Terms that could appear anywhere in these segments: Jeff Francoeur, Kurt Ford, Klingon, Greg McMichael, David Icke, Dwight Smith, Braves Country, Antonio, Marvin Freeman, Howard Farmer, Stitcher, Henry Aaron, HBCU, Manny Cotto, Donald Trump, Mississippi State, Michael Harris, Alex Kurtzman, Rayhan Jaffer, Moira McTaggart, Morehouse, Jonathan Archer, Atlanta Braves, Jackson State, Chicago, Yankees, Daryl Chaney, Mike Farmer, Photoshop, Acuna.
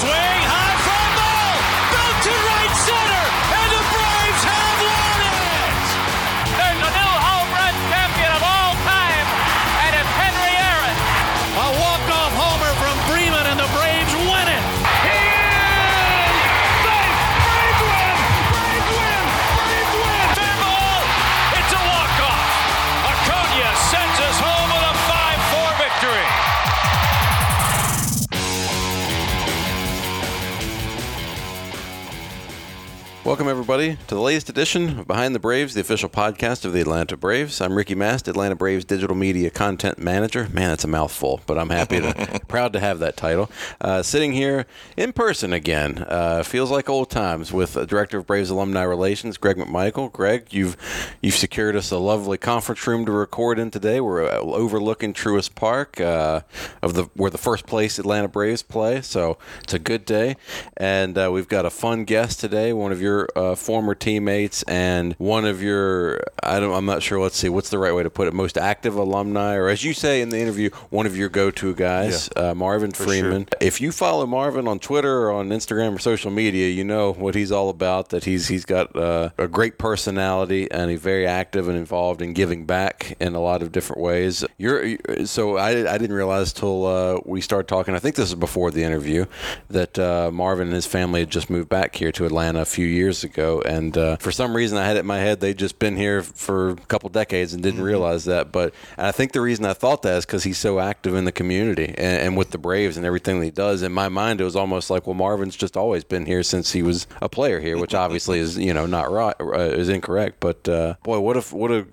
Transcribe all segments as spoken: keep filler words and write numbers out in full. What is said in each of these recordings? Swing high fly ball, built to right center, and the Braves have won it! There's a new home run champion of all time, and it's Henry Aaron. A walk-off homer from Freeman, and the Braves win it. He is safe! Braves win! Braves win! Braves win! Fair ball, it's a walk-off. Acuna sends us home with a five four victory. Welcome, everybody, to the latest edition of Behind the Braves, the official podcast of the Atlanta Braves. I'm Ricky Mast, Atlanta Braves Digital Media Content Manager. Man, that's a mouthful, but I'm happy to, proud to have that title. Uh, sitting here in person again, uh, feels like old times, with uh, Director of Braves Alumni Relations, Greg McMichael. Greg, you've you've secured us a lovely conference room to record in today. We're uh, overlooking Truist Park, uh, of the where the first place Atlanta Braves play, so it's a good day. And uh, we've got a fun guest today, one of your Uh, former teammates and one of your, I don't, I'm not sure, let's see, what's the right way to put it, most active alumni, or as you say in the interview, one of your go-to guys, yeah. uh, Marvin For Freeman. Sure. If you follow Marvin on Twitter or on Instagram or social media, you know what he's all about, that he's he's got uh, a great personality, and he's very active and involved in giving back in a lot of different ways. You're So I, I didn't realize till uh, we started talking, I think this is before the interview, that uh, Marvin and his family had just moved back here to Atlanta a few years years ago, and uh, for some reason I had it in my head they'd just been here for a couple decades and didn't realize that. But and I think the reason I thought that is because he's so active in the community and, and with the Braves and everything that he does. In my mind, it was almost like, well, Marvin's just always been here since he was a player here, which obviously is, you know, not right, uh, is incorrect. But uh, boy, what if what a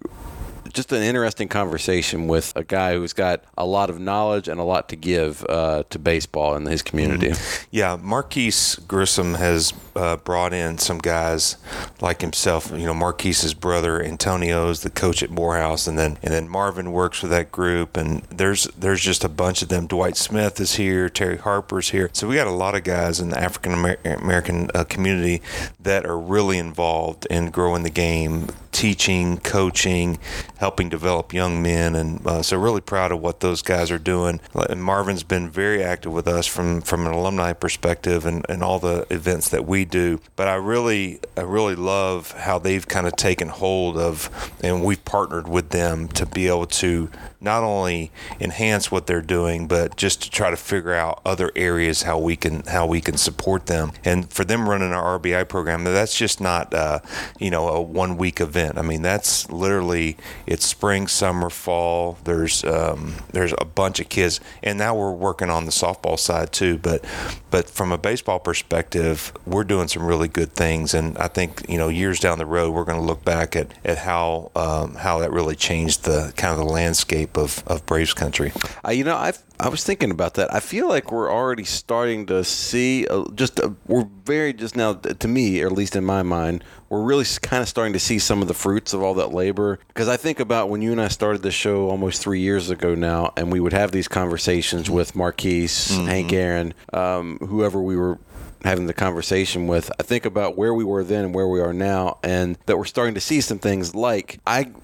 just an interesting conversation with a guy who's got a lot of knowledge and a lot to give uh, to baseball and his community. Yeah, Marquise Grissom has uh, brought in some guys like himself. You know, Marquise's brother Antonio's the coach at Morehouse, and then and then Marvin works with that group. And there's there's just a bunch of them. Dwight Smith is here, Terry Harper's here. So we got a lot of guys in the African American uh, community that are really involved in growing the game, teaching, coaching, helping develop young men, and uh, so really proud of what those guys are doing. And Marvin's been very active with us from, from an alumni perspective and, and all the events that we do. But I really I really love how they've kind of taken hold of, and we've partnered with them to be able to not only enhance what they're doing, but just to try to figure out other areas how we can how we can support them. And for them running our R B I program, that's just not uh, you know a one week event. I mean, that's literally, it's spring, summer, fall. There's um, there's a bunch of kids, and now we're working on the softball side too. But but from a baseball perspective, we're doing some really good things, and I think you know years down the road, we're going to look back at at how um, how that really changed the kind of the landscape of, of Braves Country. Uh, you know, I I was thinking about that. I feel like we're already starting to see uh, just uh, we're very just now to me, or at least in my mind, we're really kind of starting to see some of the fruits of all that labor. Because I think about when you and I started the show almost three years ago now, and we would have these conversations with Marquise, mm-hmm. Hank Aaron, um, whoever we were having the conversation with. I think about where we were then and where we are now, and that we're starting to see some things like I –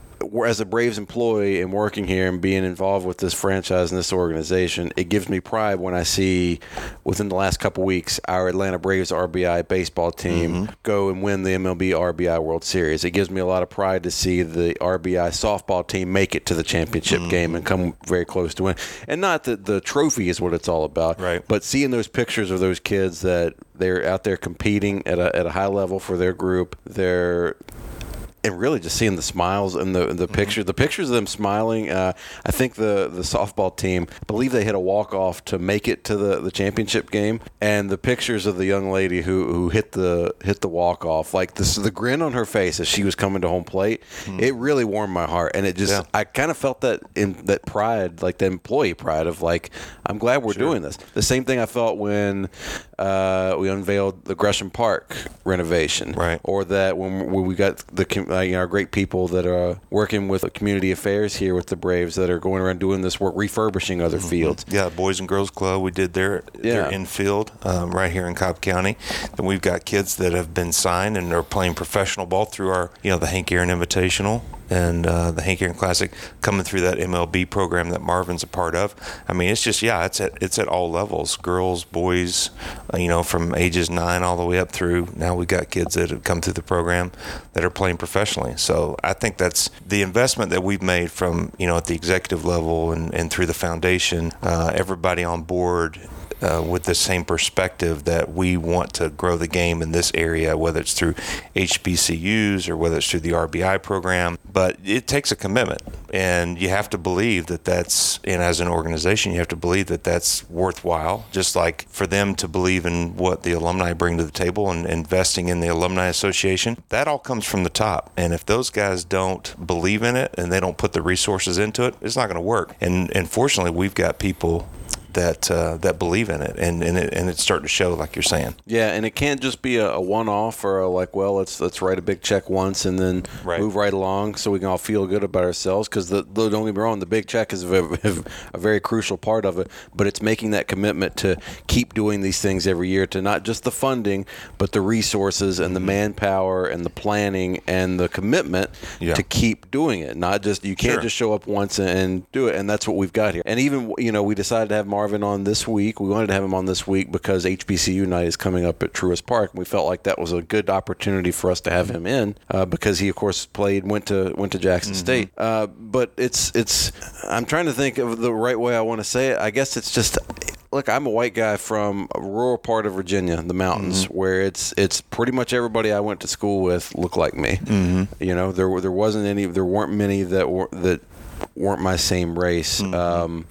as a Braves employee and working here and being involved with this franchise and this organization, it gives me pride when I see within the last couple of weeks our Atlanta Braves R B I baseball team mm-hmm. go and win the M L B R B I World Series. It gives me a lot of pride to see the R B I softball team make it to the championship mm-hmm. game and come very close to win. And not that the trophy is what it's all about, right. But seeing those pictures of those kids that they're out there competing at a, at a high level for their group, they're and really just seeing the smiles and the and the mm-hmm. picture, the pictures of them smiling. Uh, I think the, the softball team, I believe they hit a walk-off to make it to the, the championship game, and the pictures of the young lady who, who hit the hit the walk-off, like this, the grin on her face as she was coming to home plate, mm. it really warmed my heart. And it just, yeah. I kind of felt that in that pride, like the employee pride of like, I'm glad we're sure. doing this. The same thing I felt when uh, we unveiled the Gresham Park renovation, right? Or that when, when we got the uh, you know, our great people that are working with the community affairs here with the Braves that are going around doing this work, refurbishing other mm-hmm. fields. Yeah, Boys and Girls Club, we did their yeah. their infield um, right here in Cobb County. Then we've got kids that have been signed and are playing professional ball through our, you know, the Hank Aaron Invitational and uh, the Hank Aaron Classic, coming through that M L B program that Marvin's a part of. I mean, it's just, yeah, it's at, it's at all levels, girls, boys, uh, you know, from ages nine all the way up through. Now we've got kids that have come through the program that are playing professionally. So I think that's the investment that we've made from, you know, at the executive level and, and through the foundation, uh, everybody on board Uh, with the same perspective that we want to grow the game in this area, whether it's through H B C Us or whether it's through the R B I program. But it takes a commitment, and you have to believe that that's, and as an organization, you have to believe that that's worthwhile, just like for them to believe in what the alumni bring to the table and investing in the Alumni Association. That all comes from the top, and if those guys don't believe in it and they don't put the resources into it, it's not going to work. And, and fortunately, we've got people that uh, that believe in it, and and, it, and it's starting to show, like you're saying. Yeah, and it can't just be a, a one-off or a like, well, let's let's write a big check once and then right. move right along so we can all feel good about ourselves, because don't get me wrong, the big check is a, a very crucial part of it, but it's making that commitment to keep doing these things every year, to not just the funding, but the resources and the manpower and the planning and the commitment yeah. to keep doing it. Not just, you can't sure. just show up once and, and do it, and that's what we've got here. And even, you know, we decided to have Mark Marvin on this week. We wanted to have him on this week because H B C U night is coming up at Truist Park, and we felt like that was a good opportunity for us to have him in uh, because he, of course, played, went to went to Jackson mm-hmm. State. Uh, but it's it's I'm trying to think of the right way I want to say it. I guess it's just, look, I'm a white guy from a rural part of Virginia, the mountains, mm-hmm. where it's it's pretty much everybody I went to school with looked like me. Mm-hmm. You know, there were there wasn't any, there weren't many that were that. weren't my same race. Mm-hmm. Um,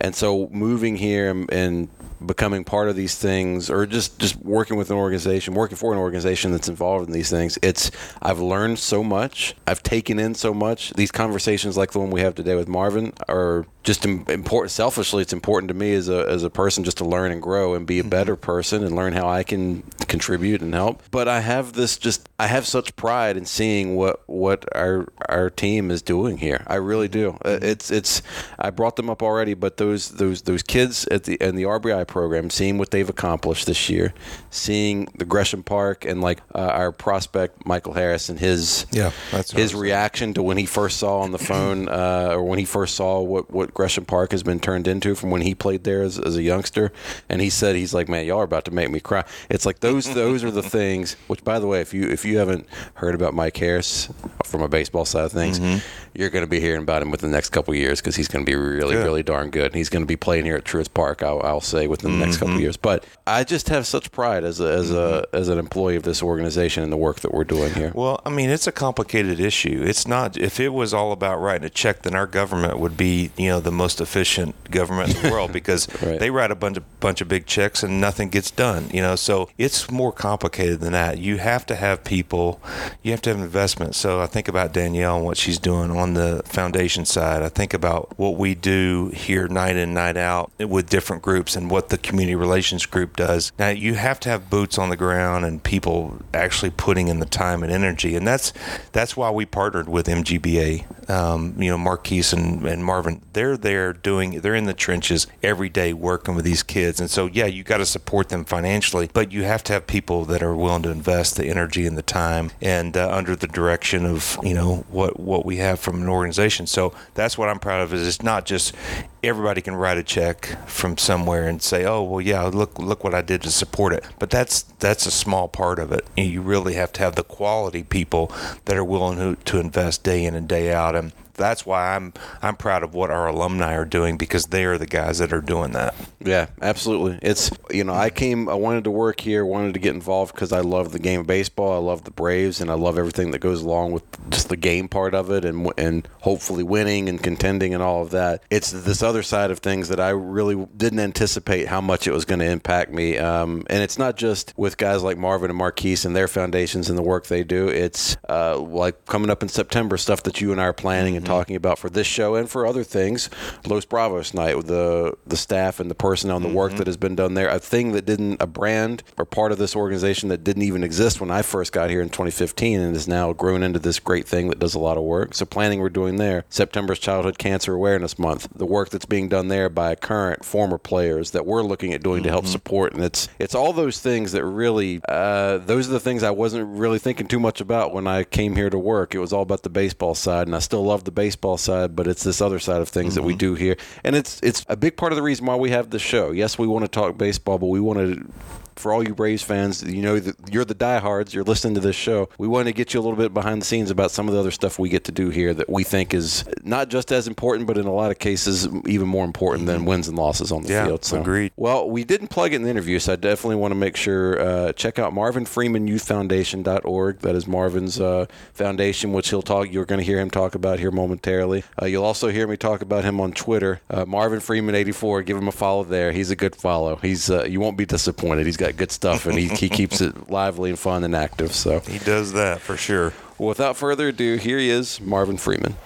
and so moving here and, and becoming part of these things, or just, just working with an organization, working for an organization that's involved in these things, it's I've learned so much. I've taken in so much. These conversations like the one we have today with Marvin are just important. Selfishly, it's important to me as a as a person just to learn and grow and be a better person and learn how I can contribute and help. But I have this just I have such pride in seeing what what our our team is doing here. I really do. It's it's I brought them up already, but those those those kids at the and the R B I program, seeing what they've accomplished this year, seeing the Gresham Park and like uh, our prospect Michael Harris and his yeah that's his reaction to when he first saw on the phone uh, or when he first saw what what Gresham Park has been turned into from when he played there as, as a youngster. And he said, he's like, man, y'all are about to make me cry. It's like those those are the things, which, by the way, if you if you haven't heard about Mike Harris from a baseball side of things, mm-hmm. you're going to be hearing about him within the next couple of years, because he's going to be really, yeah. really darn good. And he's going to be playing here at Truist Park, I'll, I'll say, within the mm-hmm. next couple of years. But I just have such pride as a, as, a, as an employee of this organization and the work that we're doing here. Well, I mean, it's a complicated issue. It's not, if it was all about writing a check, then our government would be, you know, the most efficient government in the world, because right. they write a bunch of, bunch of big checks and nothing gets done, you know. So it's more complicated than that. You have to have people, you have to have investment. So I think about Danielle and what she's doing on the foundation side. I think about what we do here night in, night out with different groups and what the community relations group does. Now, you have to have boots on the ground and people actually putting in the time and energy. And that's that's why we partnered with M G B A. Um, you know, Marquise and, and Marvin, they're they're doing they're in the trenches every day working with these kids. And so, yeah, you got to support them financially, but you have to have people that are willing to invest the energy and the time, and uh, under the direction of, you know, what what we have from an organization. So that's what I'm proud of, is it's not just everybody can write a check from somewhere and say, oh, well, yeah, look look what I did to support it. But that's that's a small part of it. And you really have to have the quality people that are willing to, to invest day in and day out. And that's why I'm I'm proud of what our alumni are doing, because they are the guys that are doing that. Yeah, absolutely. It's, you know, I came, I wanted to work here, wanted to get involved because I love the game of baseball, I love the Braves, and I love everything that goes along with just the game part of it, and and hopefully winning and contending and all of that. It's this other side of things that I really didn't anticipate how much it was going to impact me. Um, and it's not just with guys like Marvin and Marquise and their foundations and the work they do. It's uh, like coming up in September, stuff that you and I are planning mm-hmm. and talking about for this show and for other things. Los Bravos night with the, the staff and the personnel and the mm-hmm. work that has been done there. A thing that didn't, a brand or part of this organization that didn't even exist when I first got here in twenty fifteen and is now grown into this great thing that does a lot of work. So planning we're doing there. September's Childhood Cancer Awareness Month. The work that's being done there by current former players that we're looking at doing mm-hmm. to help support. And it's it's all those things that really, uh, those are the things I wasn't really thinking too much about when I came here to work. It was all about the baseball side, and I still love the baseball side, but it's this other side of things mm-hmm. that we do here. And it's it's a big part of the reason why we have the show. Yes, we want to talk baseball, but we want to... For all you Braves fans, you know that you're the diehards. You're listening to this show. We want to get you a little bit behind the scenes about some of the other stuff we get to do here that we think is not just as important, but in a lot of cases, even more important than wins and losses on the yeah, field. So, agreed. Well, we didn't plug it in the interview, so I definitely want to make sure. Uh, check out marvin freeman youth foundation dot org. That is Marvin's uh, foundation, which he'll talk. You're going to hear him talk about here momentarily. Uh, you'll also hear me talk about him on Twitter. Uh, Marvin Freeman eighty-four. Give him a follow there. He's a good follow. He's uh, you won't be disappointed. He's got good stuff, and he, he keeps it lively and fun and active. So he does that for sure. Well, without further ado, here he is, Marvin Freeman.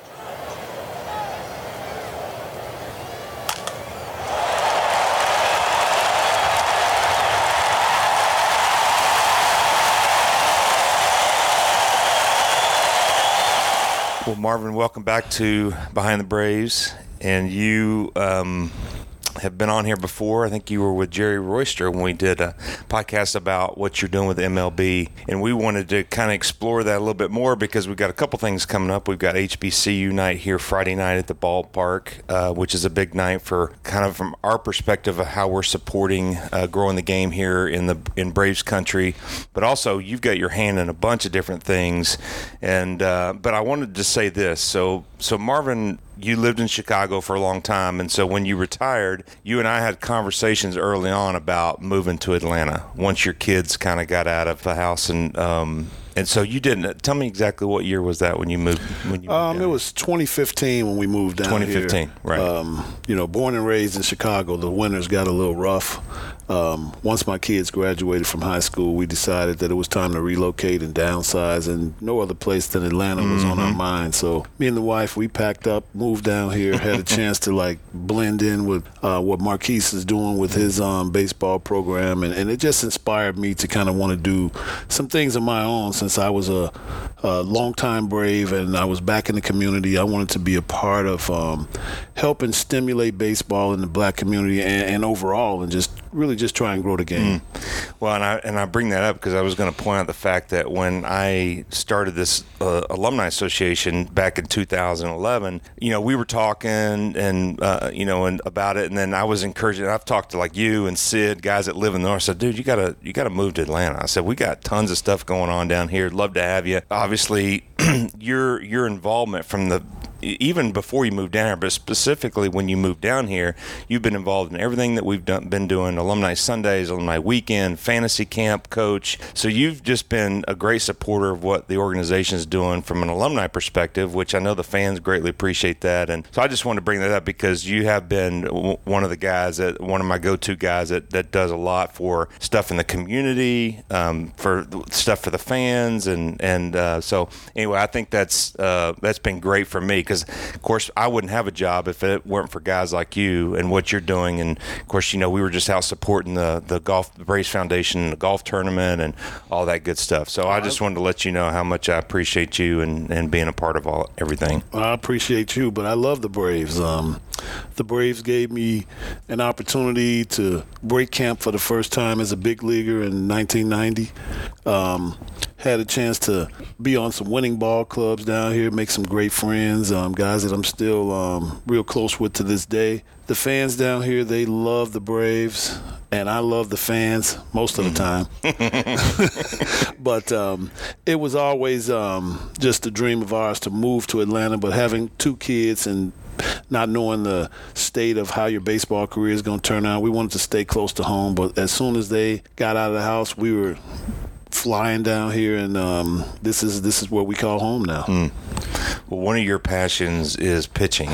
Well, Marvin, welcome back to Behind the Braves, and you um have been on here before. I think you were with Jerry Royster when we did a podcast about what you're doing with M L B, and we wanted to kind of explore that a little bit more because we've got a couple things coming up. We've got H B C U night here Friday night at the ballpark, uh, which is a big night for kind of from our perspective of how we're supporting uh, growing the game here in the in Braves country, but also you've got your hand in a bunch of different things. And uh, but I wanted to say this. So so Marvin, you lived in Chicago for a long time, and so when you retired, you and I had conversations early on about moving to Atlanta once your kids kind of got out of the house. And um, and so you didn't. Tell me exactly what year was that when you moved? When you um, moved it was twenty fifteen when we moved down twenty fifteen, here. Right. Um, you know, born and raised in Chicago, the winters got a little rough. Um, once my kids graduated from high school, we decided that it was time to relocate and downsize, and no other place than Atlanta was mm-hmm. on our mind. So me and the wife, we packed up, moved down here, had a chance to like blend in with uh, what Marquise is doing with his um, baseball program, and, and it just inspired me to kind of want to do some things of my own since I was a, a longtime Brave and I was back in the community. I wanted to be a part of um, helping stimulate baseball in the black community and, and overall, and just really just try and grow the game. Mm. Well, and I and I bring that up because I was going to point out the fact that when I started this uh, alumni association back in two thousand eleven, you know, we were talking and uh, you know and about it, and then I was encouraging. I've talked to like you and Sid, guys that live in the north. I said, dude, you gotta you gotta move to Atlanta. I said, we got tons of stuff going on down here. Love to have you. Obviously, your your involvement from the even before you moved down here, but specifically when you moved down here, you've been involved in everything that we've done, been doing, Alumni Sundays, Alumni Weekend, Fantasy Camp, Coach. So you've just been a great supporter of what the organization is doing from an alumni perspective, which I know the fans greatly appreciate that. And so I just wanted to bring that up because you have been one of the guys, that one of my go-to guys that, that does a lot for stuff in the community, um, for stuff for the fans. And, and uh, so anyway, I think that's uh, that's been great for me. Because, of course, I wouldn't have a job if it weren't for guys like you and what you're doing. And, of course, you know, we were just out supporting the, the golf, the Braves Foundation, the golf tournament, and all that good stuff. So I just wanted to let you know how much I appreciate you and, and being a part of all everything. I appreciate you, but I love the Braves. Um, the Braves gave me an opportunity to break camp for the first time as a big leaguer in nineteen ninety. Um, had a chance to be on some winning ball clubs down here, make some great friends, um, guys that I'm still um, real close with to this day. The fans down here, they love the Braves. and I love the fans most of the time. But um, it was always um, just a dream of ours to move to Atlanta, but having two kids and not knowing the state of how your baseball career is going to turn out, we wanted to stay close to home. But as soon as they got out of the house, we were flying down here, and um, this is this is what we call home now. Mm. Well, one of your passions is pitching,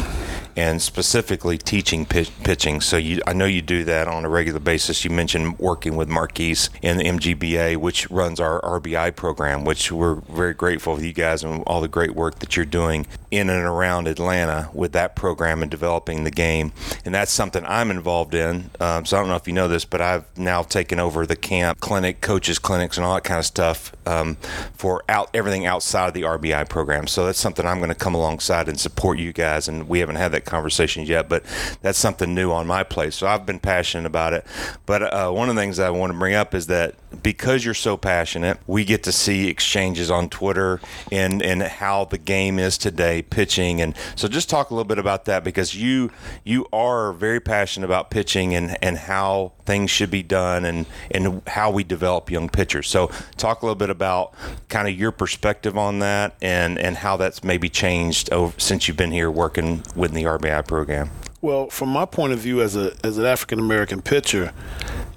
and specifically teaching pitch, pitching. So you, I know you do that on a regular basis. You mentioned working with Marquise in the M G B A, which runs our R B I program, which we're very grateful for you guys and all the great work that you're doing in and around Atlanta with that program and developing the game. And that's something I'm involved in. Um, so I don't know if you know this, but I've now taken over the camp clinic, coaches clinics, and all that kind of stuff um, for out everything outside of the R B I program. So that's something I'm going to come alongside and support you guys. And we haven't had that conversation yet, but that's something new on my plate. So I've been passionate about it. But uh, one of the things I want to bring up is that because you're so passionate, we get to see exchanges on Twitter and, and how the game is today, pitching. And so just talk a little bit about that, because you you are very passionate about pitching and, and how things should be done and, and how we develop young pitchers. So talk a little bit about kind of your perspective on that and, and how that's maybe changed over, since you've been here working with the R B I program. Well, from my point of view as a as an African-American pitcher,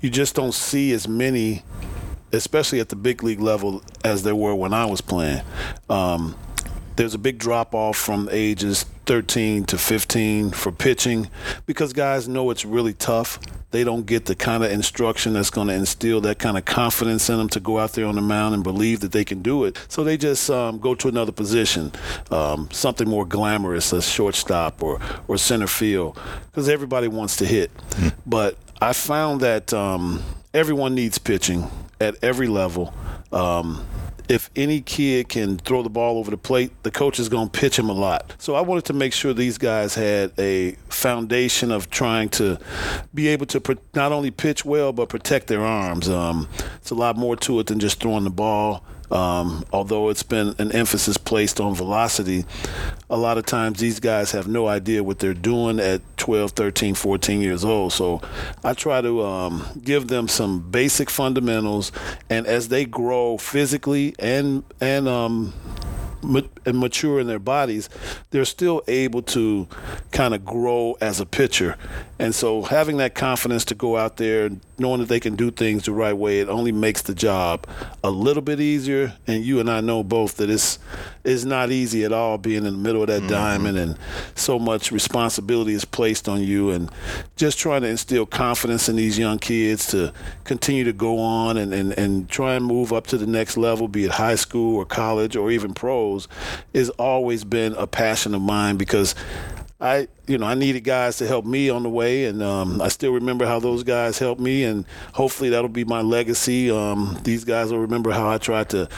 you just don't see as many, especially at the big league level, as there were when I was playing. Um, there's a big drop-off from ages thirteen to fifteen for pitching because guys know it's really tough. They don't get the kind of instruction that's going to instill that kind of confidence in them to go out there on the mound and believe that they can do it. So they just um, go to another position, um, something more glamorous, a shortstop or, or center field, because everybody wants to hit. But I found that um, everyone needs pitching at every level. Um, if any kid can throw the ball over the plate, the coach is going to pitch him a lot. So I wanted to make sure these guys had a foundation of trying to be able to pro- not only pitch well, but protect their arms. Um, it's a lot more to it than just throwing the ball. Um, although it's been an emphasis placed on velocity, a lot of times these guys have no idea what they're doing at twelve, thirteen, fourteen years old. So I try to um, give them some basic fundamentals, and as they grow physically and and um, ma- and mature in their bodies, they're still able to kind of grow as a pitcher. And so having that confidence to go out there, knowing that they can do things the right way, it only makes the job a little bit easier. And you and I know both that it's, it's not easy at all being in the middle of that mm-hmm. diamond, and so much responsibility is placed on you. And just trying to instill confidence in these young kids to continue to go on and, and, and try and move up to the next level, be it high school or college or even pros, has always been a passion of mine, because I, you know, I needed guys to help me on the way, and um, I still remember how those guys helped me, and hopefully that'll be my legacy. Um, these guys will remember how I tried to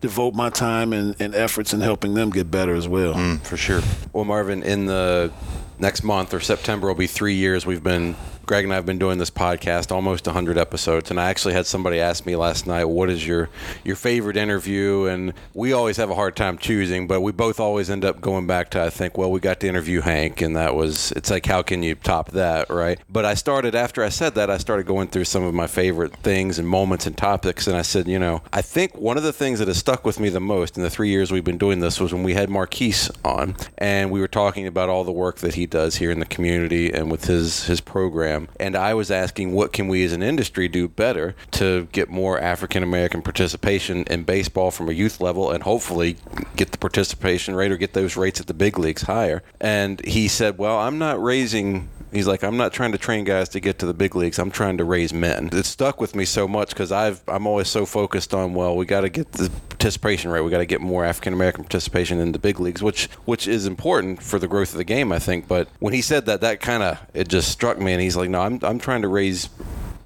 devote my time and, and efforts in helping them get better as well. Mm, for sure. Well, Marvin, in the next month or September will be three years we've been – Greg and I have been doing this podcast, almost one hundred episodes, and I actually had somebody ask me last night, what is your, your favorite interview? And we always have a hard time choosing, but we both always end up going back to, I think, well, we got to interview Hank, and that was, it's like, how can you top that, right? But I started, after I said that, I started going through some of my favorite things and moments and topics, and I said, you know, I think one of the things that has stuck with me the most in the three years we've been doing this was when we had Marquise on, and we were talking about all the work that he does here in the community and with his, his program. And I was asking, what can we as an industry do better to get more African-American participation in baseball from a youth level and hopefully get the participation rate or get those rates at the big leagues higher? And he said, well, I'm not raising... He's like, I'm not trying to train guys to get to the big leagues. I'm trying to raise men. It stuck with me so much because I've I'm always so focused on, well, we got to get the participation rate. We got to get more African American participation in the big leagues, which which is important for the growth of the game, I think. But when he said that, that kind of it just struck me. And he's like, no, I'm I'm trying to raise.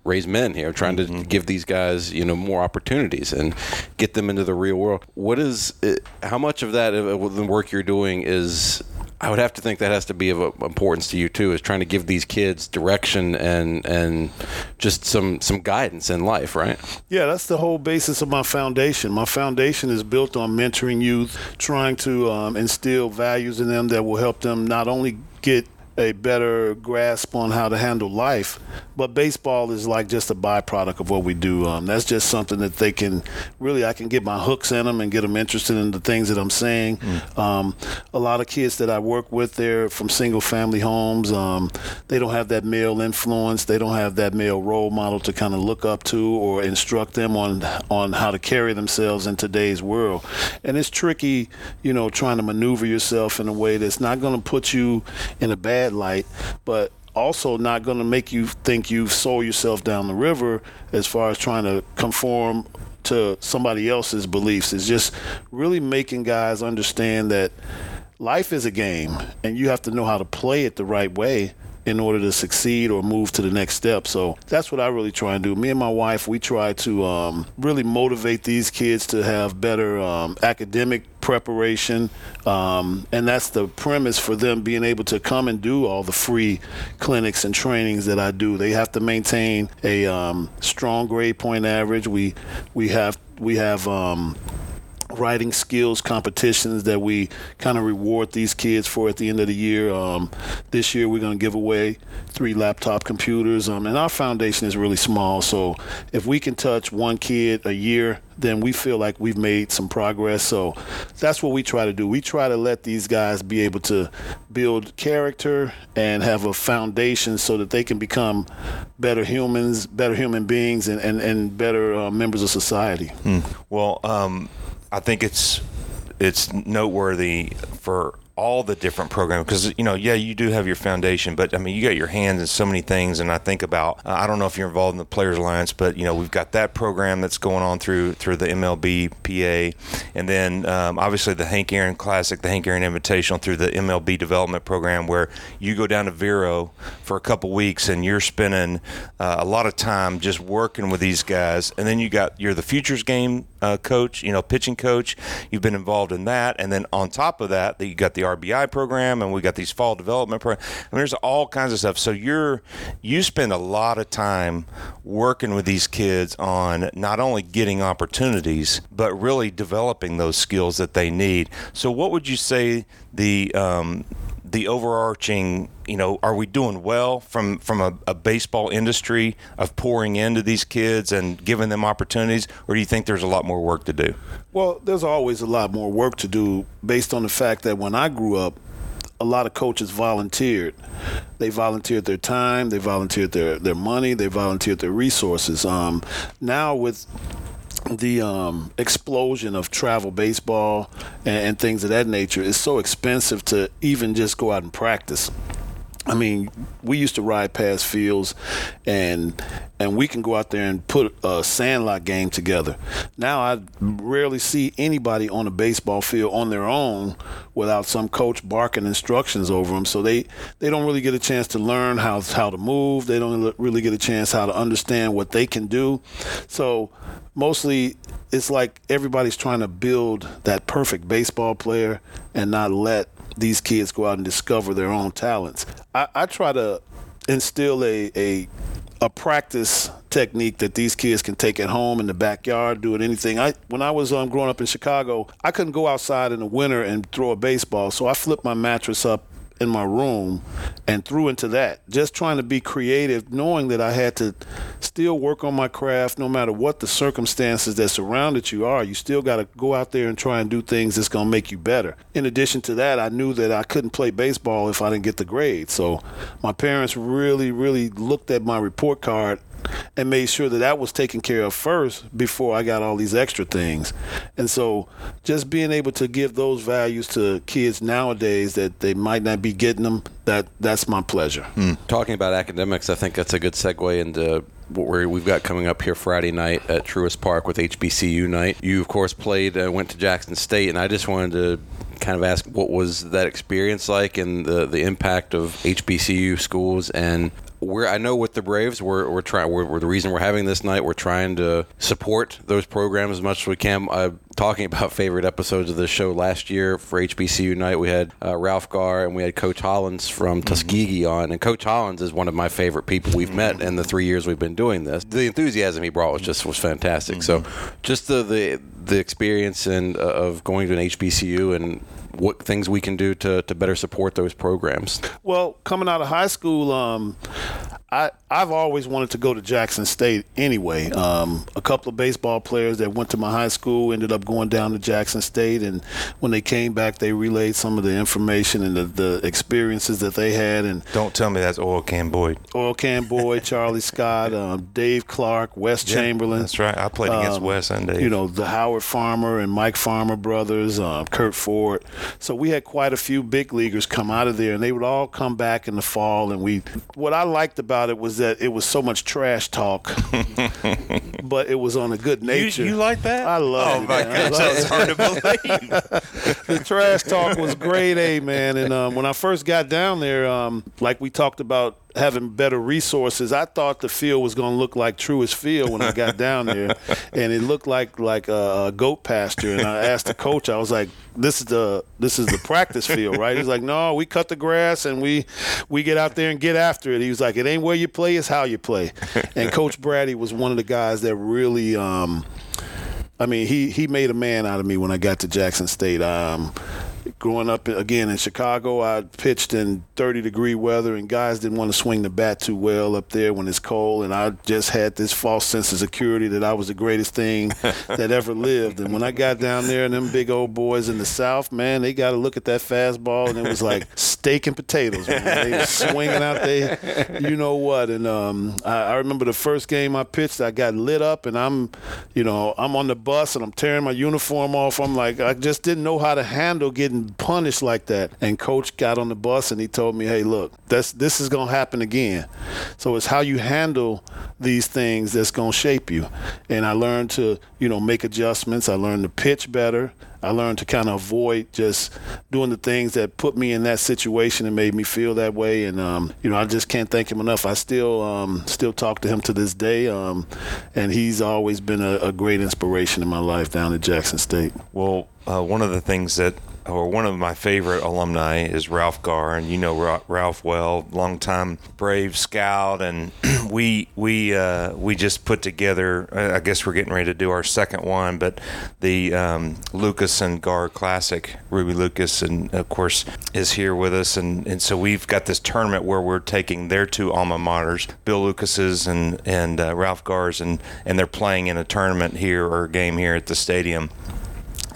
raise men here, trying to mm-hmm. give these guys, you know, more opportunities and get them into the real world. What is it, how much of that of the work you're doing is, I would have to think that has to be of importance to you too, is trying to give these kids direction and and just some some guidance in life, right? Yeah, that's the whole basis of my foundation. My foundation is built on mentoring youth, trying to um, instill values in them that will help them not only get a better grasp on how to handle life. But baseball is like just a byproduct of what we do. Um, that's just something that they can really, I can get my hooks in them and get them interested in the things that I'm saying. Mm. Um, a lot of kids that I work with, they're from single family homes. Um, they don't have that male influence. They don't have that male role model to kind of look up to or instruct them on, on how to carry themselves in today's world. And it's tricky, you know, trying to maneuver yourself in a way that's not going to put you in a bad light, but also not going to make you think you've sold yourself down the river as far as trying to conform to somebody else's beliefs. It's just really making guys understand that life is a game and you have to know how to play it the right way in order to succeed or move to the next step. So that's what I really try and do. Me and my wife, we try to um, really motivate these kids to have better um, academic preparation, um, and that's the premise for them being able to come and do all the free clinics and trainings that I do. They have to maintain a um, strong grade point average. We we have we have. Um, writing skills competitions that we kind of reward these kids for at the end of the year. Um, this year we're going to give away three laptop computers, um, and our foundation is really small, so if we can touch one kid a year, then we feel like we've made some progress. So that's what we try to do. We try to let these guys be able to build character and have a foundation so that they can become better humans, better human beings, and, and, and better uh, members of society. Hmm. Well, um, I think it's it's noteworthy for all the different programs because, you know, yeah, you do have your foundation, but, I mean, you got your hands in so many things. And I think about, uh, I don't know if you're involved in the Players Alliance, but, you know, we've got that program that's going on through through the M L B P A. And then, um, obviously, the Hank Aaron Classic, the Hank Aaron Invitational through the M L B Development Program, where you go down to Vero for a couple weeks and you're spending uh, a lot of time just working with these guys. And then you got, you're the Futures Game Uh, coach, you know, pitching coach. You've been involved in that, and then on top of that, you got the R B I program, and we got these fall development programs. I mean, there's all kinds of stuff. So you're you spend a lot of time working with these kids on not only getting opportunities, but really developing those skills that they need. So, what would you say the um, the overarching, you know, are we doing well from, from a, a baseball industry of pouring into these kids and giving them opportunities, or do you think there's a lot more work to do? Well, there's always a lot more work to do based on the fact that when I grew up, a lot of coaches volunteered. They volunteered their time, they volunteered their, their money, they volunteered their resources. Um, now with the um, explosion of travel baseball and, and things of that nature, it's so expensive to even just go out and practice. I mean, we used to ride past fields, and and we can go out there and put a sandlot game together. Now I rarely see anybody on a baseball field on their own without some coach barking instructions over them. So they, they don't really get a chance to learn how how to move. They don't really get a chance how to understand what they can do. So mostly it's like everybody's trying to build that perfect baseball player and not let these kids go out and discover their own talents. I, I try to instill a, a a practice technique that these kids can take at home in the backyard, doing anything. I when I was um, growing up in Chicago, I couldn't go outside in the winter and throw a baseball, so I flipped my mattress up in my room and threw into that, just trying to be creative, knowing that I had to still work on my craft no matter what the circumstances that surrounded you are. You still got to go out there and try and do things that's going to make you better. In addition to that, I knew that I couldn't play baseball if I didn't get the grade. So my parents really, really looked at my report card and made sure that that was taken care of first before I got all these extra things. And so just being able to give those values to kids nowadays that they might not be getting them, that that's my pleasure. Hmm. Talking about academics, I think that's a good segue into what we're, we've got coming up here Friday night at Truist Park with H B C U night. You, of course, played, uh, went to Jackson State, and I just wanted to kind of ask, what was that experience like and the, the impact of H B C U schools? And we're, I know with the Braves, we're, we're trying. We're, we're the reason we're having this night. We're trying to support those programs as much as we can. Uh, talking about favorite episodes of the show last year for H B C U night, we had uh, Ralph Garr and we had Coach Hollins from Tuskegee mm-hmm. on. And Coach Hollins is one of my favorite people we've met in the three years we've been doing this. The enthusiasm he brought was just was fantastic. Mm-hmm. So just the the, the experience and uh, of going to an H B C U and what things we can do to, to better support those programs? Well, coming out of high school, um, I, I've always wanted to go to Jackson State anyway. Um, a couple of baseball players that went to my high school ended up going down to Jackson State, and when they came back, they relayed some of the information and the, the experiences that they had. And don't tell me that's Oil Can Boyd. Oil Can Boyd, Charlie Scott, um, Dave Clark, Wes yeah, Chamberlain. That's right. I played against um, Wes and Dave. You know, the Howard Farmer and Mike Farmer brothers, um, Kurt Ford. So we had quite a few big leaguers come out of there, and they would all come back in the fall. And we, what I liked about it was that it was so much trash talk, but it was on a good nature. You, you like that? I love oh it. Oh, my gosh, that's hard to believe. The trash talk was grade A, man. And um, when I first got down there, um, like we talked about, having better resources, I thought the field was going to look like Truist Field when I got down there, and it looked like like a goat pasture. And I asked the coach, I was like, "This is the this is the practice field, right?" He's like, "No, we cut the grass and we we get out there and get after it." He was like, "It ain't where you play, it's how you play." And Coach Brady was one of the guys that really, um, I mean, he he made a man out of me when I got to Jackson State. Um, Growing up, again, in Chicago, I pitched in thirty-degree weather, and guys didn't want to swing the bat too well up there when it's cold, and I just had this false sense of security that I was the greatest thing that ever lived. And when I got down there and them big old boys in the South, man, they got to look at that fastball, and it was like steak and potatoes, man. They were swinging out there, you know what. And um, I, I remember the first game I pitched, I got lit up, and I'm, you know, I'm on the bus, and I'm tearing my uniform off. I'm like, I just didn't know how to handle getting punished like that. And Coach got on the bus and he told me, "Hey, look, that's this is gonna happen again, so it's how you handle these things that's gonna shape you." And I learned to, you know, make adjustments. I learned to pitch better. I learned to kind of avoid just doing the things that put me in that situation and made me feel that way. And, um, you know, I just can't thank him enough. I still um, still talk to him to this day, um, and he's always been a, a great inspiration in my life down at Jackson State. Well, uh, one of the things that, or one of my favorite alumni is Ralph Garr, and you know Ralph well, longtime Brave scout, and we we uh, we just put together, I guess we're getting ready to do our second one, but the um, Lucas and Garr Classic. Ruby Lucas, and of course, is here with us, and, and so we've got this tournament where we're taking their two alma maters, Bill Lucas's and and uh, Ralph Garr's, and and they're playing in a tournament here or a game here at the stadium.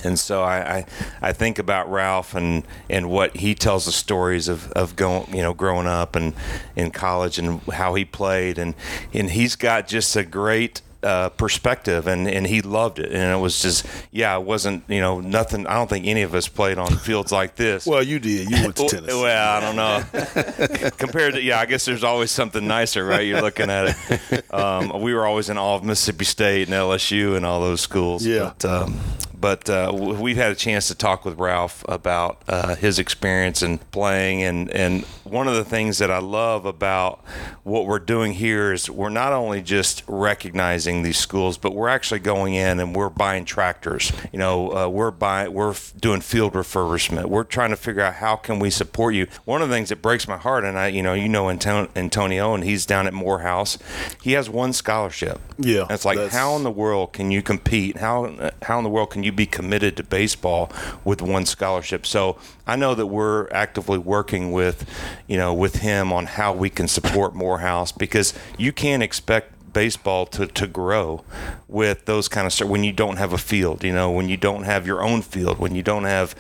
And so I, I, I think about Ralph and, and what he tells the stories of, of going, you know, growing up and in college and how he played, and and he's got just a great uh, perspective, and, and he loved it, and it was just yeah, it wasn't, you know, nothing. I don't think any of us played on fields like this. Well, you did. You went to Tennessee. Well, I don't know. Compared to yeah, I guess there's always something nicer, right? You're looking at it. Um, we were always in awe of Mississippi State and L S U and all those schools. Yeah. But, um, But uh, we've had a chance to talk with Ralph about uh, his experience in playing. And, and one of the things that I love about what we're doing here is we're not only just recognizing these schools, but we're actually going in and we're buying tractors. You know, uh, we're buying, we're doing field refurbishment. We're trying to figure out how can we support you. One of the things that breaks my heart, and I, you know, you know Antonio, and he's down at Morehouse. He has one scholarship. Yeah. And it's like, that's... how in the world can you compete? How how in the world can you you be committed to baseball with one scholarship? So I know that we're actively working with, you know, with him on how we can support Morehouse, because you can't expect baseball to, to grow with those kind of stuff when you don't have a field, you know, when you don't have your own field, when you don't have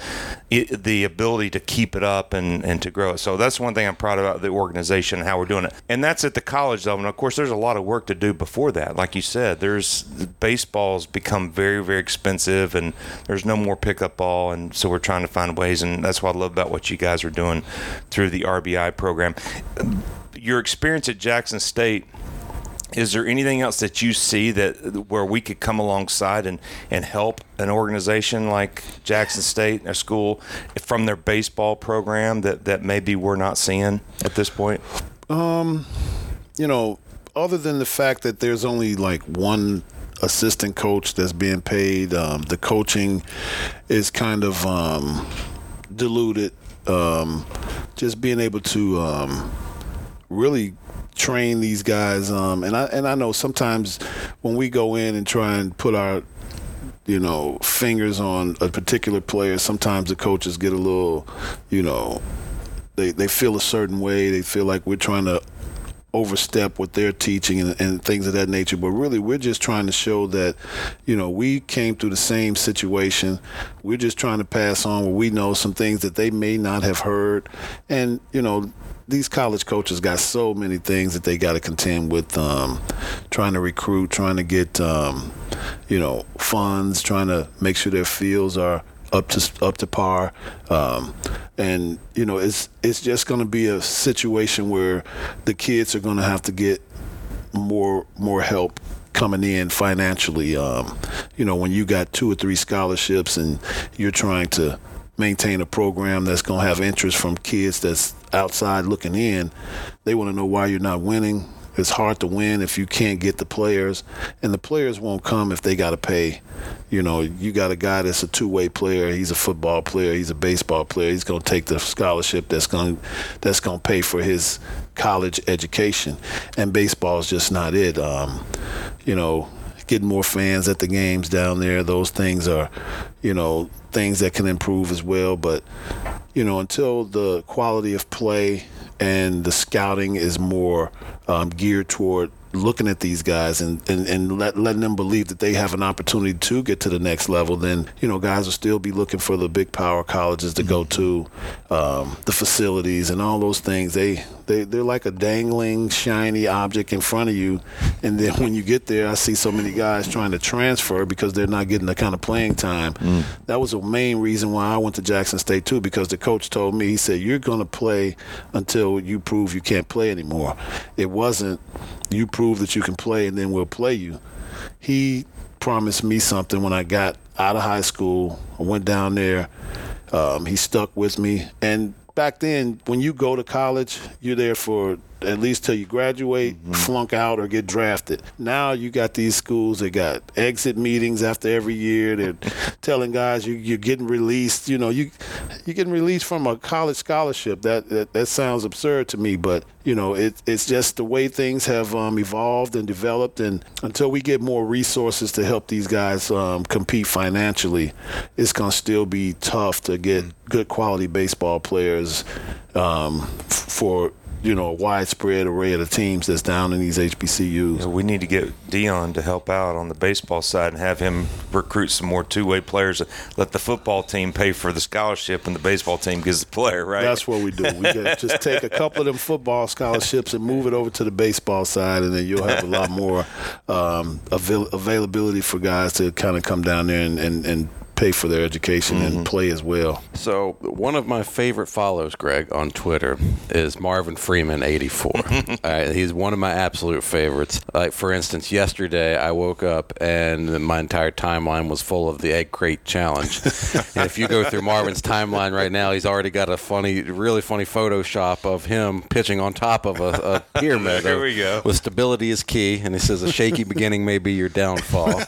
it, the ability to keep it up and, and to grow it. So that's one thing I'm proud about the organization and how we're doing it. And that's at the college level. And of course, there's a lot of work to do before that. Like you said, there's baseball's become very, very expensive, and there's no more pickup ball. And so we're trying to find ways. And that's what I love about what you guys are doing through the R B I program. Your experience at Jackson State, is there anything else that you see that where we could come alongside and, and help an organization like Jackson State, a school, from their baseball program that, that maybe we're not seeing at this point? Um, you know, other than the fact that there's only like one assistant coach that's being paid, um, the coaching is kind of um, diluted. Um, just being able to um, really – train these guys, um, and I and I know sometimes when we go in and try and put our you know, fingers on a particular player, sometimes the coaches get a little, you know, they, they feel a certain way. They feel like we're trying to overstep what they're teaching and, and things of that nature. But really, we're just trying to show that, you know, we came through the same situation. We're just trying to pass on what we know, some things that they may not have heard. And, you know, these college coaches got so many things that they got to contend with, um, trying to recruit, trying to get, um, you know, funds, trying to make sure their fields are up to up to par. Um, and, you know, it's it's just going to be a situation where the kids are going to have to get more more help coming in financially. Um, you know, when you got two or three scholarships and you're trying to maintain a program that's going to have interest from kids that's outside looking in, they want to know why you're not winning. It's hard to win if you can't get the players, and the players won't come if they got to pay. You know, you got a guy that's a two-way player. He's a football player. He's a baseball player. He's going to take the scholarship that's going that's going to pay for his college education, and baseball is just not it. Um, you know, getting more fans at the games down there, those things are, you know, things that can improve as well. But, you know, until the quality of play and the scouting is more um, geared toward looking at these guys and, and, and let, letting them believe that they have an opportunity to get to the next level, then, you know, guys will still be looking for the big power colleges to go to, um, the facilities and all those things. They, they, they're like a dangling, shiny object in front of you. And then when you get there, I see so many guys trying to transfer because they're not getting the kind of playing time. Mm. That was the main reason why I went to Jackson State, too, because the coach told me, he said, you're going to play until you prove you can't play anymore. It wasn't, you prove that you can play and then we'll play you. He promised me something when I got out of high school. I went down there. Um, he stuck with me. And back then, when you go to college, you're there for at least till you graduate, mm-hmm. flunk out, or get drafted. Now you got these schools that got exit meetings after every year. They're telling guys you, you're getting released. You know, you, you're getting released from a college scholarship. That that, that sounds absurd to me, but, you know, it, it's just the way things have um, evolved and developed. And until we get more resources to help these guys um, compete financially, it's going to still be tough to get good quality baseball players um, for – you know, a widespread array of the teams that's down in these H B C Us. Yeah, we need to get Dion to help out on the baseball side and have him recruit some more two-way players. Let the football team pay for the scholarship and the baseball team gives the player, right? That's what we do. We just take a couple of them football scholarships and move it over to the baseball side, and then you'll have a lot more um, avail- availability for guys to kind of come down there and, and, and pay for their education mm-hmm. and play as well. So one of my favorite follows, Greg, on Twitter is Marvin Freeman eighty-four. All right, he's one of my absolute favorites. Like, for instance, yesterday I woke up and my entire timeline was full of the egg crate challenge. And if you go through Marvin's timeline right now, he's already got a funny, really funny Photoshop of him pitching on top of a, a pyramid. There we go. With stability is key, and it says a shaky beginning may be your downfall.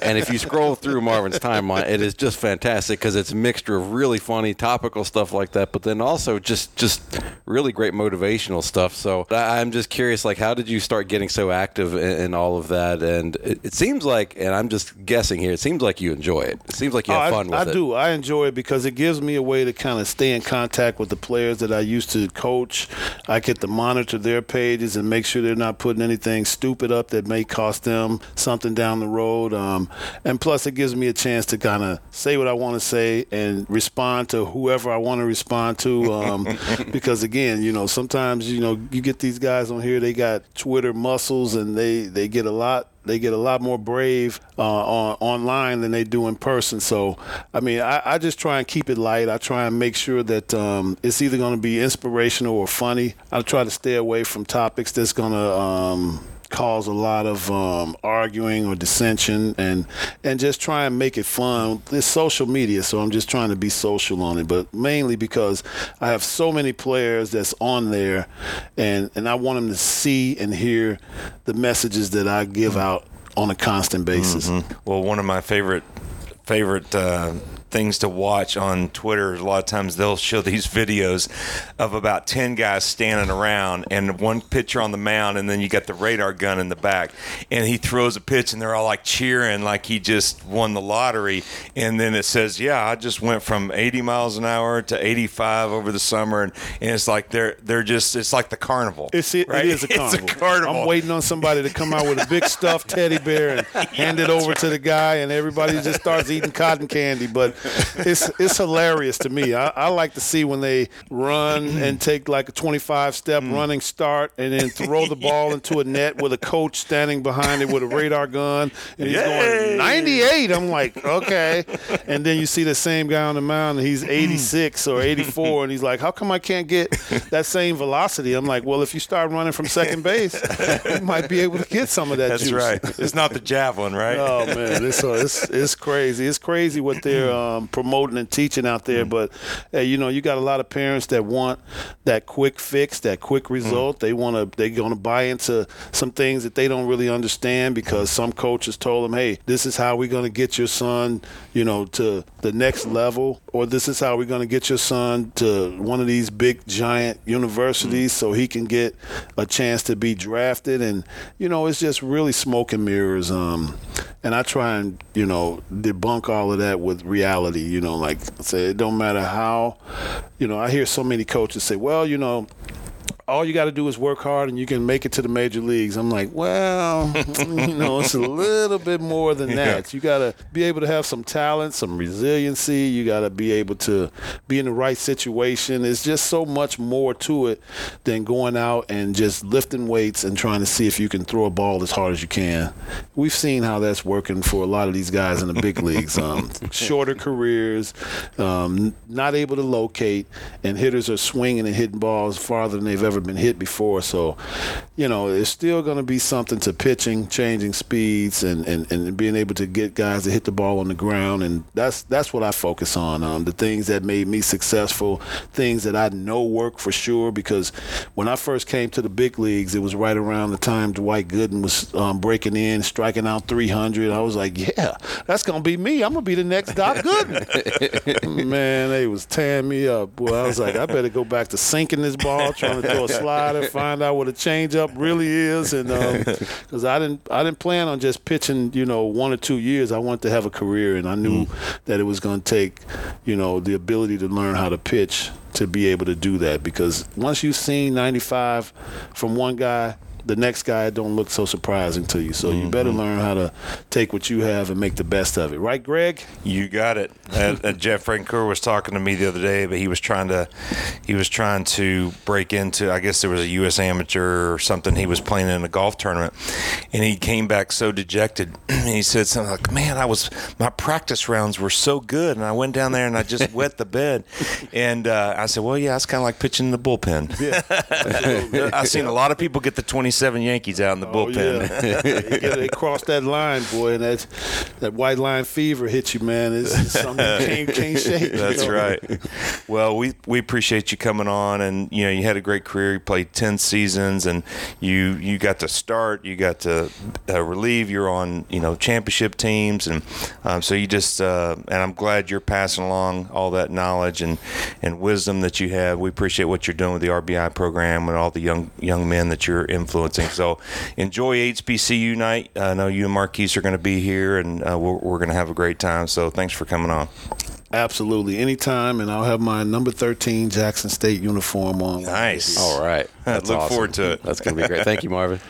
And if you scroll through Marvin's timeline, it is just fantastic because it's a mixture of really funny topical stuff like that, but then also just just really great motivational stuff. So I'm just curious, like, how did you start getting so active in, in all of that? And it, it seems like, and I'm just guessing here, it seems like you enjoy it. It seems like you have oh, fun I, with I it. I do. I enjoy it because it gives me a way to kind of stay in contact with the players that I used to coach. I get to monitor their pages and make sure they're not putting anything stupid up that may cost them something down the road. Um, and plus, it gives me a chance to kind of say what I want to say and respond to whoever I want to respond to. Um, because, again, you know, sometimes, you know, you get these guys on here, they got Twitter muscles and they, they get a lot. They get a lot more brave uh, on, online than they do in person. So, I mean, I, I just try and keep it light. I try and make sure that um, it's either going to be inspirational or funny. I try to stay away from topics that's going to um, – cause a lot of um, arguing or dissension, and and just try and make it fun. It's social media, so I'm just trying to be social on it, but mainly because I have so many players that's on there, and, and I want them to see and hear the messages that I give out on a constant basis. Mm-hmm. Well, one of my favorite favorite uh, things to watch on Twitter, a lot of times they'll show these videos of about ten guys standing around and one pitcher on the mound, and then you got the radar gun in the back, and he throws a pitch and they're all like cheering like he just won the lottery. And then it says, yeah, I just went from eighty miles an hour to eighty-five over the summer. And, and it's like they're they're just, it's like the carnival. It's, it, right? it is a carnival. It's a carnival. I'm waiting on somebody to come out with a big stuffed teddy bear and yeah, hand it over right. to the guy, and everybody just starts eating cotton candy. But it's it's hilarious to me. I, I like to see when they run and take like a twenty-five step mm. running start and then throw the ball yeah. into a net with a coach standing behind it with a radar gun, and he's Yay. going ninety-eight. I'm like, okay. And then you see the same guy on the mound, and he's eighty-six or eighty-four, and he's like, how come I can't get that same velocity? I'm like, well, if you start running from second base, you might be able to get some of that That's juice. That's right. It's not the javelin, right? Oh, man. It's, uh, it's, it's crazy. It's crazy what they're um, promoting and teaching out there. Mm. But, hey, you know, you got a lot of parents that want that quick fix, that quick result. Mm. They want to, they're going to buy into some things that they don't really understand because some coaches told them, hey, this is how we're going to get your son, you know, to the next level, or this is how we're going to get your son to one of these big, giant universities mm. so he can get a chance to be drafted. And, you know, it's just really smoke and mirrors. Um, and I try and, you know, debunk all of that with reality, you know, like I say, it don't matter how, you know, I hear so many coaches say, well, you know, all you got to do is work hard and you can make it to the major leagues. I'm like, well, you know, it's a little bit more than that. Yeah. You got to be able to have some talent, some resiliency. You got to be able to be in the right situation. It's just so much more to it than going out and just lifting weights and trying to see if you can throw a ball as hard as you can. We've seen how that's working for a lot of these guys in the big leagues. Um, shorter careers, um, not able to locate, and hitters are swinging and hitting balls farther than they've ever been hit before. So, you know, it's still going to be something to pitching, changing speeds, and, and, and being able to get guys to hit the ball on the ground. And that's that's what I focus on, um, the things that made me successful, things that I know work for sure. Because when I first came to the big leagues, it was right around the time Dwight Gooden was um, breaking in, striking out three hundred. I was like, yeah, that's going to be me. I'm going to be the next Doc Gooden. Man, they was tearing me up. Boy, I was like, I better go back to sinking this ball, trying to throw a slider, find out what a changeup really is, and because um, I didn't, I didn't plan on just pitching, you know, one or two years. I wanted to have a career, and I knew mm. that it was going to take, you know, the ability to learn how to pitch to be able to do that. Because once you've seen ninety-five from one guy, the next guy don't look so surprising to you. So you better learn how to take what you have and make the best of it. Right, Greg? You got it. uh, uh, Jeff Francoeur was talking to me the other day, but he was trying to he was trying to break into, I guess there was a U S amateur or something he was playing in a golf tournament, and he came back so dejected. He said something like, man, I was my practice rounds were so good, and I went down there and I just wet the bed. And uh, I said, well, yeah, it's kind of like pitching in the bullpen. Yeah. I've seen a lot of people get the twenty-seven Yankees out in the oh, bullpen. Yeah. Yeah, they crossed that line, boy, and that that white line fever hit you, man. It's, it's something you can't, can't shake. That's you know? Right. Well, we we appreciate you coming on, and you know you had a great career. You played ten seasons, and you you got to start, you got to uh, relieve. You're on you know championship teams, and um, so you just uh, and I'm glad you're passing along all that knowledge and and wisdom that you have. We appreciate what you're doing with the R B I program and all the young young men that you're influencing. So enjoy H B C U night. I know you and Marquise are going to be here, and uh, we're, we're going to have a great time. So thanks for coming on. Absolutely. Anytime, and I'll have my number thirteen Jackson State uniform on. Nice. All right. That's Look awesome. forward to it. That's going to be great. Thank you, Marvin.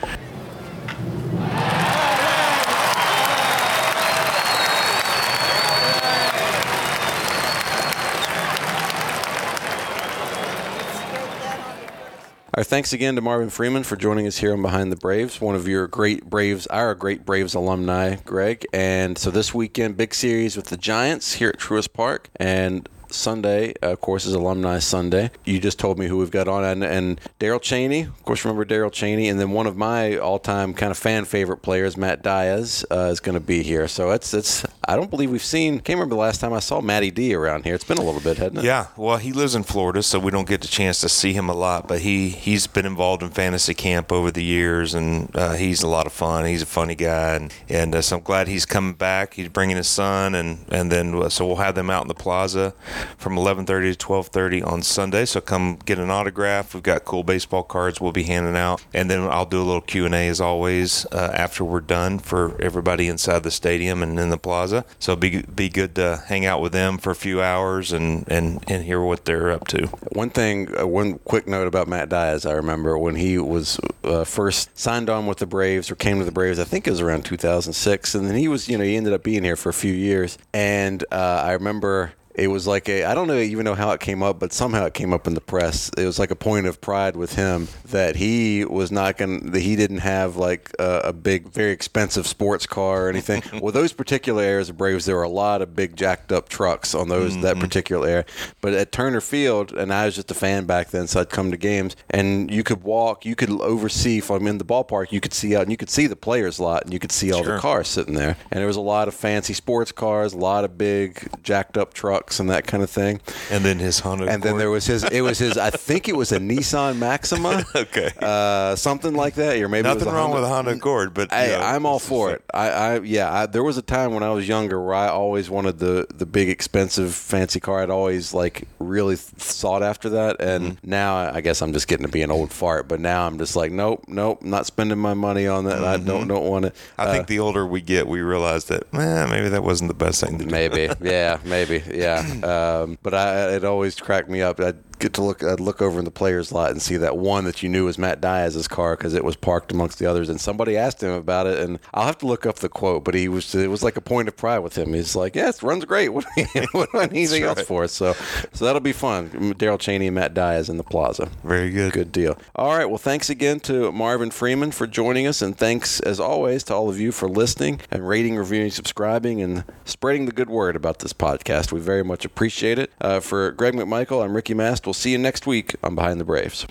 Our thanks again to Marvin Freeman for joining us here on Behind the Braves, one of your great Braves, our great Braves alumni, Greg. And so this weekend, big series with the Giants here at Truist Park. And Sunday, of course, is Alumni Sunday. You just told me who we've got on. And, and Daryl Chaney, of course, remember Daryl Chaney. And then one of my all-time kind of fan favorite players, Matt Diaz, uh, is going to be here. So it's, it's I don't believe we've seen, can't remember the last time I saw Matty D around here. It's been a little bit, hasn't it? Yeah, well, he lives in Florida, so we don't get the chance to see him a lot, but he, he's been involved in fantasy camp over the years, and uh, he's a lot of fun. He's a funny guy, and, and uh, so I'm glad he's coming back. He's bringing his son, and, and then uh, so we'll have them out in the plaza from eleven thirty to twelve thirty on Sunday, so come get an autograph. We've got cool baseball cards we'll be handing out, and then I'll do a little Q and A as always uh, after we're done for everybody inside the stadium and in the plaza. So it'll be, be good to hang out with them for a few hours and, and, and hear what they're up to. One thing, uh, one quick note about Matt Diaz. I remember when he was uh, first signed on with the Braves or came to the Braves, I think it was around two thousand six, and then he was, you know, he ended up being here for a few years, and uh, I remember it was like a, I don't know, even know how it came up, but somehow it came up in the press. It was like a point of pride with him that he was not going, that he didn't have like a, a big, very expensive sports car or anything. Well, those particular eras of Braves, there were a lot of big jacked up trucks on those, mm-hmm. that particular era. But at Turner Field, and I was just a fan back then, so I'd come to games, and you could walk, you could oversee from in the ballpark, you could see out, and you could see the players' lot, and you could see all sure. the cars sitting there. And there was a lot of fancy sports cars, a lot of big jacked up trucks, and that kind of thing. And then his Honda And Accord. Then there was his, it was his, I think it was a Nissan Maxima. Okay. Uh, something like that. Or maybe Nothing it was wrong Honda, with a Honda Accord, but. Hey, you know, I'm all for it. I, I yeah, I, there was a time when I was younger where I always wanted the, the big, expensive, fancy car. I'd always, like, really sought after that. And mm-hmm. now I guess I'm just getting to be an old fart, but now I'm just like, nope, nope, not spending my money on that. Mm-hmm. I don't don't want it. I uh, think the older we get, we realize that, eh, maybe that wasn't the best thing to do. Maybe. Yeah, maybe. Yeah. Yeah, um, but I, it always cracked me up. I'd get to look, I'd look over in the players' lot and see that one that you knew was Matt Diaz's car because it was parked amongst the others. And somebody asked him about it, and I'll have to look up the quote. But he was, it was like a point of pride with him. He's like, "Yes, yeah, runs great. What do I need anything else for?" So, so that'll be fun. Daryl Chaney and Matt Diaz in the plaza. Very good, good deal. All right. Well, thanks again to Marvin Freeman for joining us, and thanks as always to all of you for listening and rating, reviewing, subscribing, and spreading the good word about this podcast. We very much appreciate it. Uh, for Greg McMichael, I'm Ricky Mast. We'll see you next week on Behind the Braves.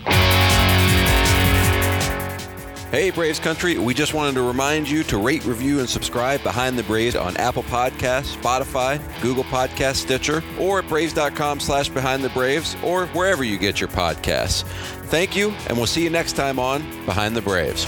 Hey, Braves Country, we just wanted to remind you to rate, review, and subscribe Behind the Braves on Apple Podcasts, Spotify, Google Podcasts, Stitcher, or at braves.com slash Behind the Braves, or wherever you get your podcasts. Thank you, and we'll see you next time on Behind the Braves.